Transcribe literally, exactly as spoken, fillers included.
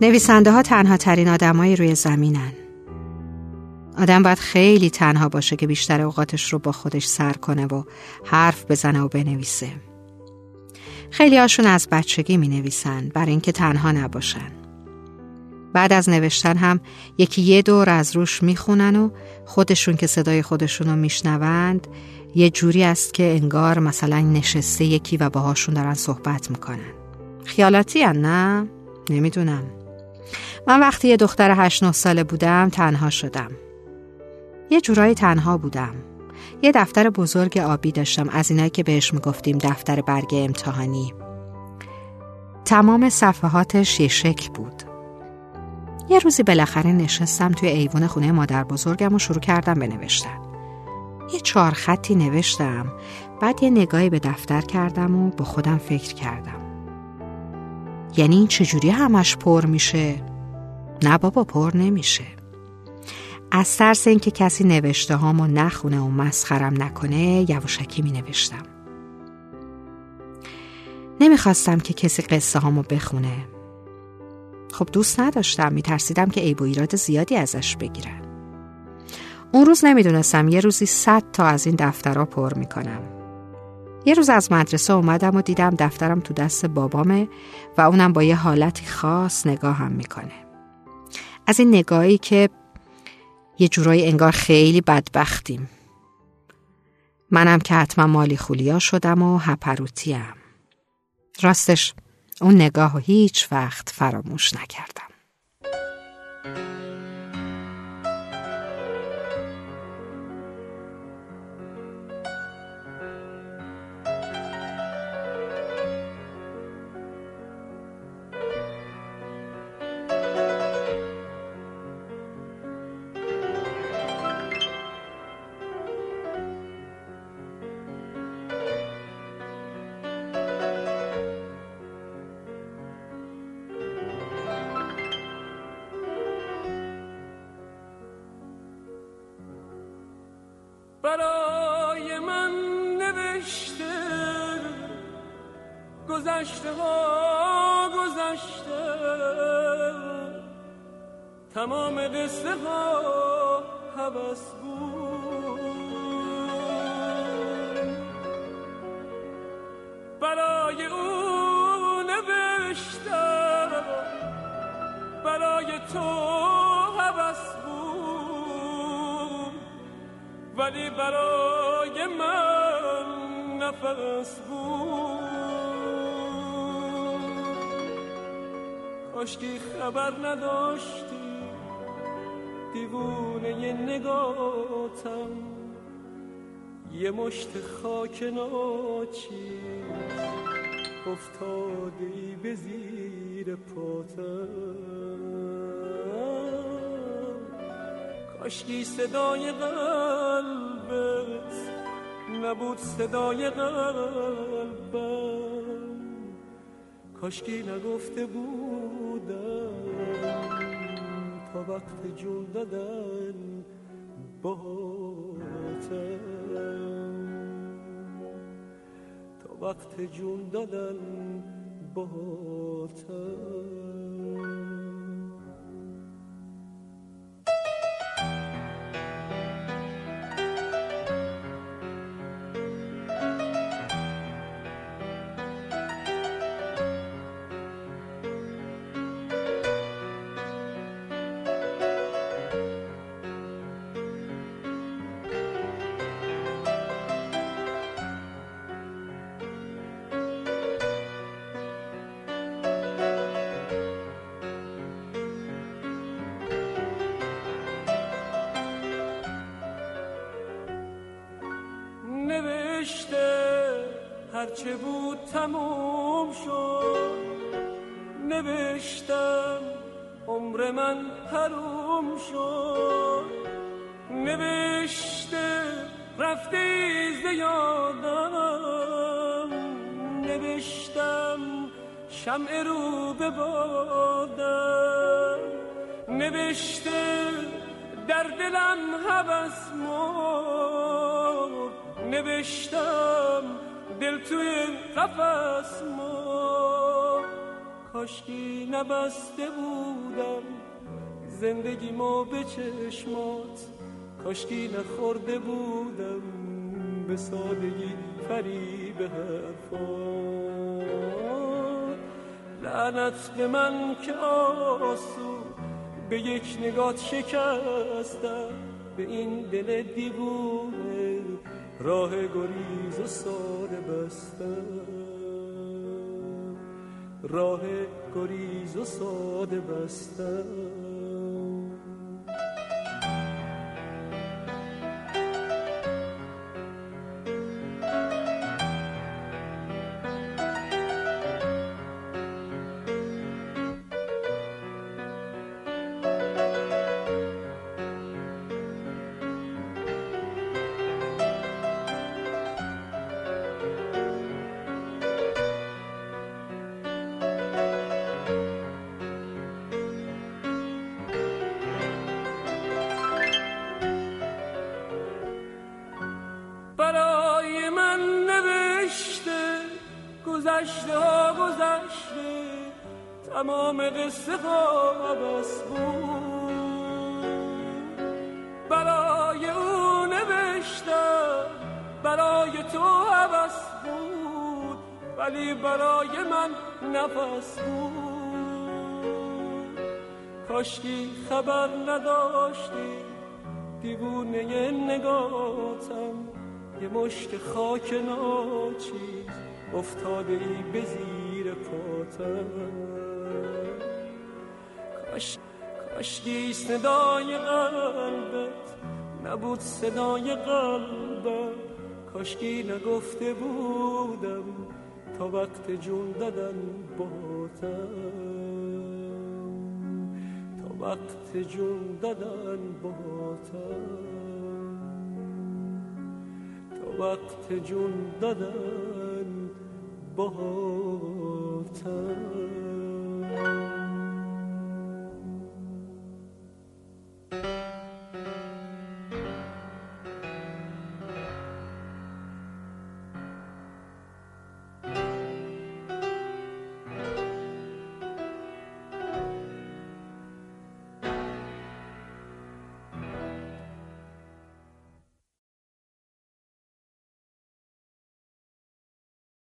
نویسنده ها تنها ترین آدمای روی زمینن. آدم باید خیلی تنها باشه که بیشتر اوقاتش رو با خودش سر کنه و حرف بزنه و بنویسه. خیلی هاشون از بچگی می نویسن برای اینکه تنها نباشن. بعد از نوشتن هم یکی یه دور از روش می خونن و خودشون که صدای خودشون رو می شنوند یه جوری است که انگار مثلا نشسته یکی و باهاشون دارن صحبت میکنن. خیالاتی هن نه؟ نمیدونم. من وقتی یه دختر هشت نه ساله بودم تنها شدم. یه جورایی تنها بودم. یه دفتر بزرگ آبی داشتم، از اینایی که بهش میگفتیم دفتر برگ امتحانی. تمام صفحاتش یه شکل بود. یه روزی بالاخره نشستم توی ایوان خونه مادر بزرگم و شروع کردم به نوشتن. یه چهار خطی نوشتم، بعد یه نگاهی به دفتر کردم و با خودم فکر کردم. یعنی این چجوری همش پر میشه؟ نه بابا، پر نمیشه. از ترس اینکه کسی نوشته هامو نخونه و مسخرم نکنه یواشکی می نوشتم. نمیخواستم که کسی قصه هامو بخونه. خب دوست نداشتم، میترسیدم که عیب و ایراد زیادی ازش بگیرن. اون روز نمیدونستم یه روزی صد تا از این دفترها پر میکنم. یه روز از مدرسه اومدم و دیدم دفترم تو دست بابامه و اونم با یه حالتی خاص نگاهم میکنه. از این نگاهی که یه جورایی انگار خیلی بدبختیم. منم که حتما مالی خولیا شدم و هپروتیم. راستش اون نگاه رو هیچ وقت فراموش نکردم. برای من نوشته گذشته ها، گذشته تمام قصه ها هوس بود. برای او نوشتم، برای تو ولی برای من نفس بود. کاشکی خبر نداشتی دیوونه ی نگاتم، یه مشت خاک ناچیز افتاده ای به زیر پاتم. کاشکی صدای قلب نبود، صدای قلبم کاشکی نگفته بودم تا وقت جلدن باهاتم، تا وقت جلدن باهاتم. هرچه بود تموم شد، نوشتم عمر من حروم شد. نوشته رفتی زیادم، نوشتم شمع رو به بادم. نوشته در دلم هوس مرد، نوشتم دل توی قفص ما. کاشکی نبسته بودم زندگیمو به چشمات، کاشکی نخورده بودم به سادگی فریب حرفات. لعنت به من که آسو به یک نگات شکستم، به این دل دیوونه راه گریز و ساده بستم، راه گریز و ساده بستم. گذشته ها گذشته، تمام قصه ها بس بود. برای او نوشتم، برای تو بس بود، ولی برای من نفس بود. کاشکی خبر نداشتی دیوونه نگاتم، یه مشت خاک ناچیز افتاده ای به زیر پاتم. کاش کاشکی صدای قلبت نبود صدای قلبم، کاشکی نگفته بودم تا وقت جون دادن باتم، تا وقت جون دادن باتم، تا وقت جون دادن بهتر.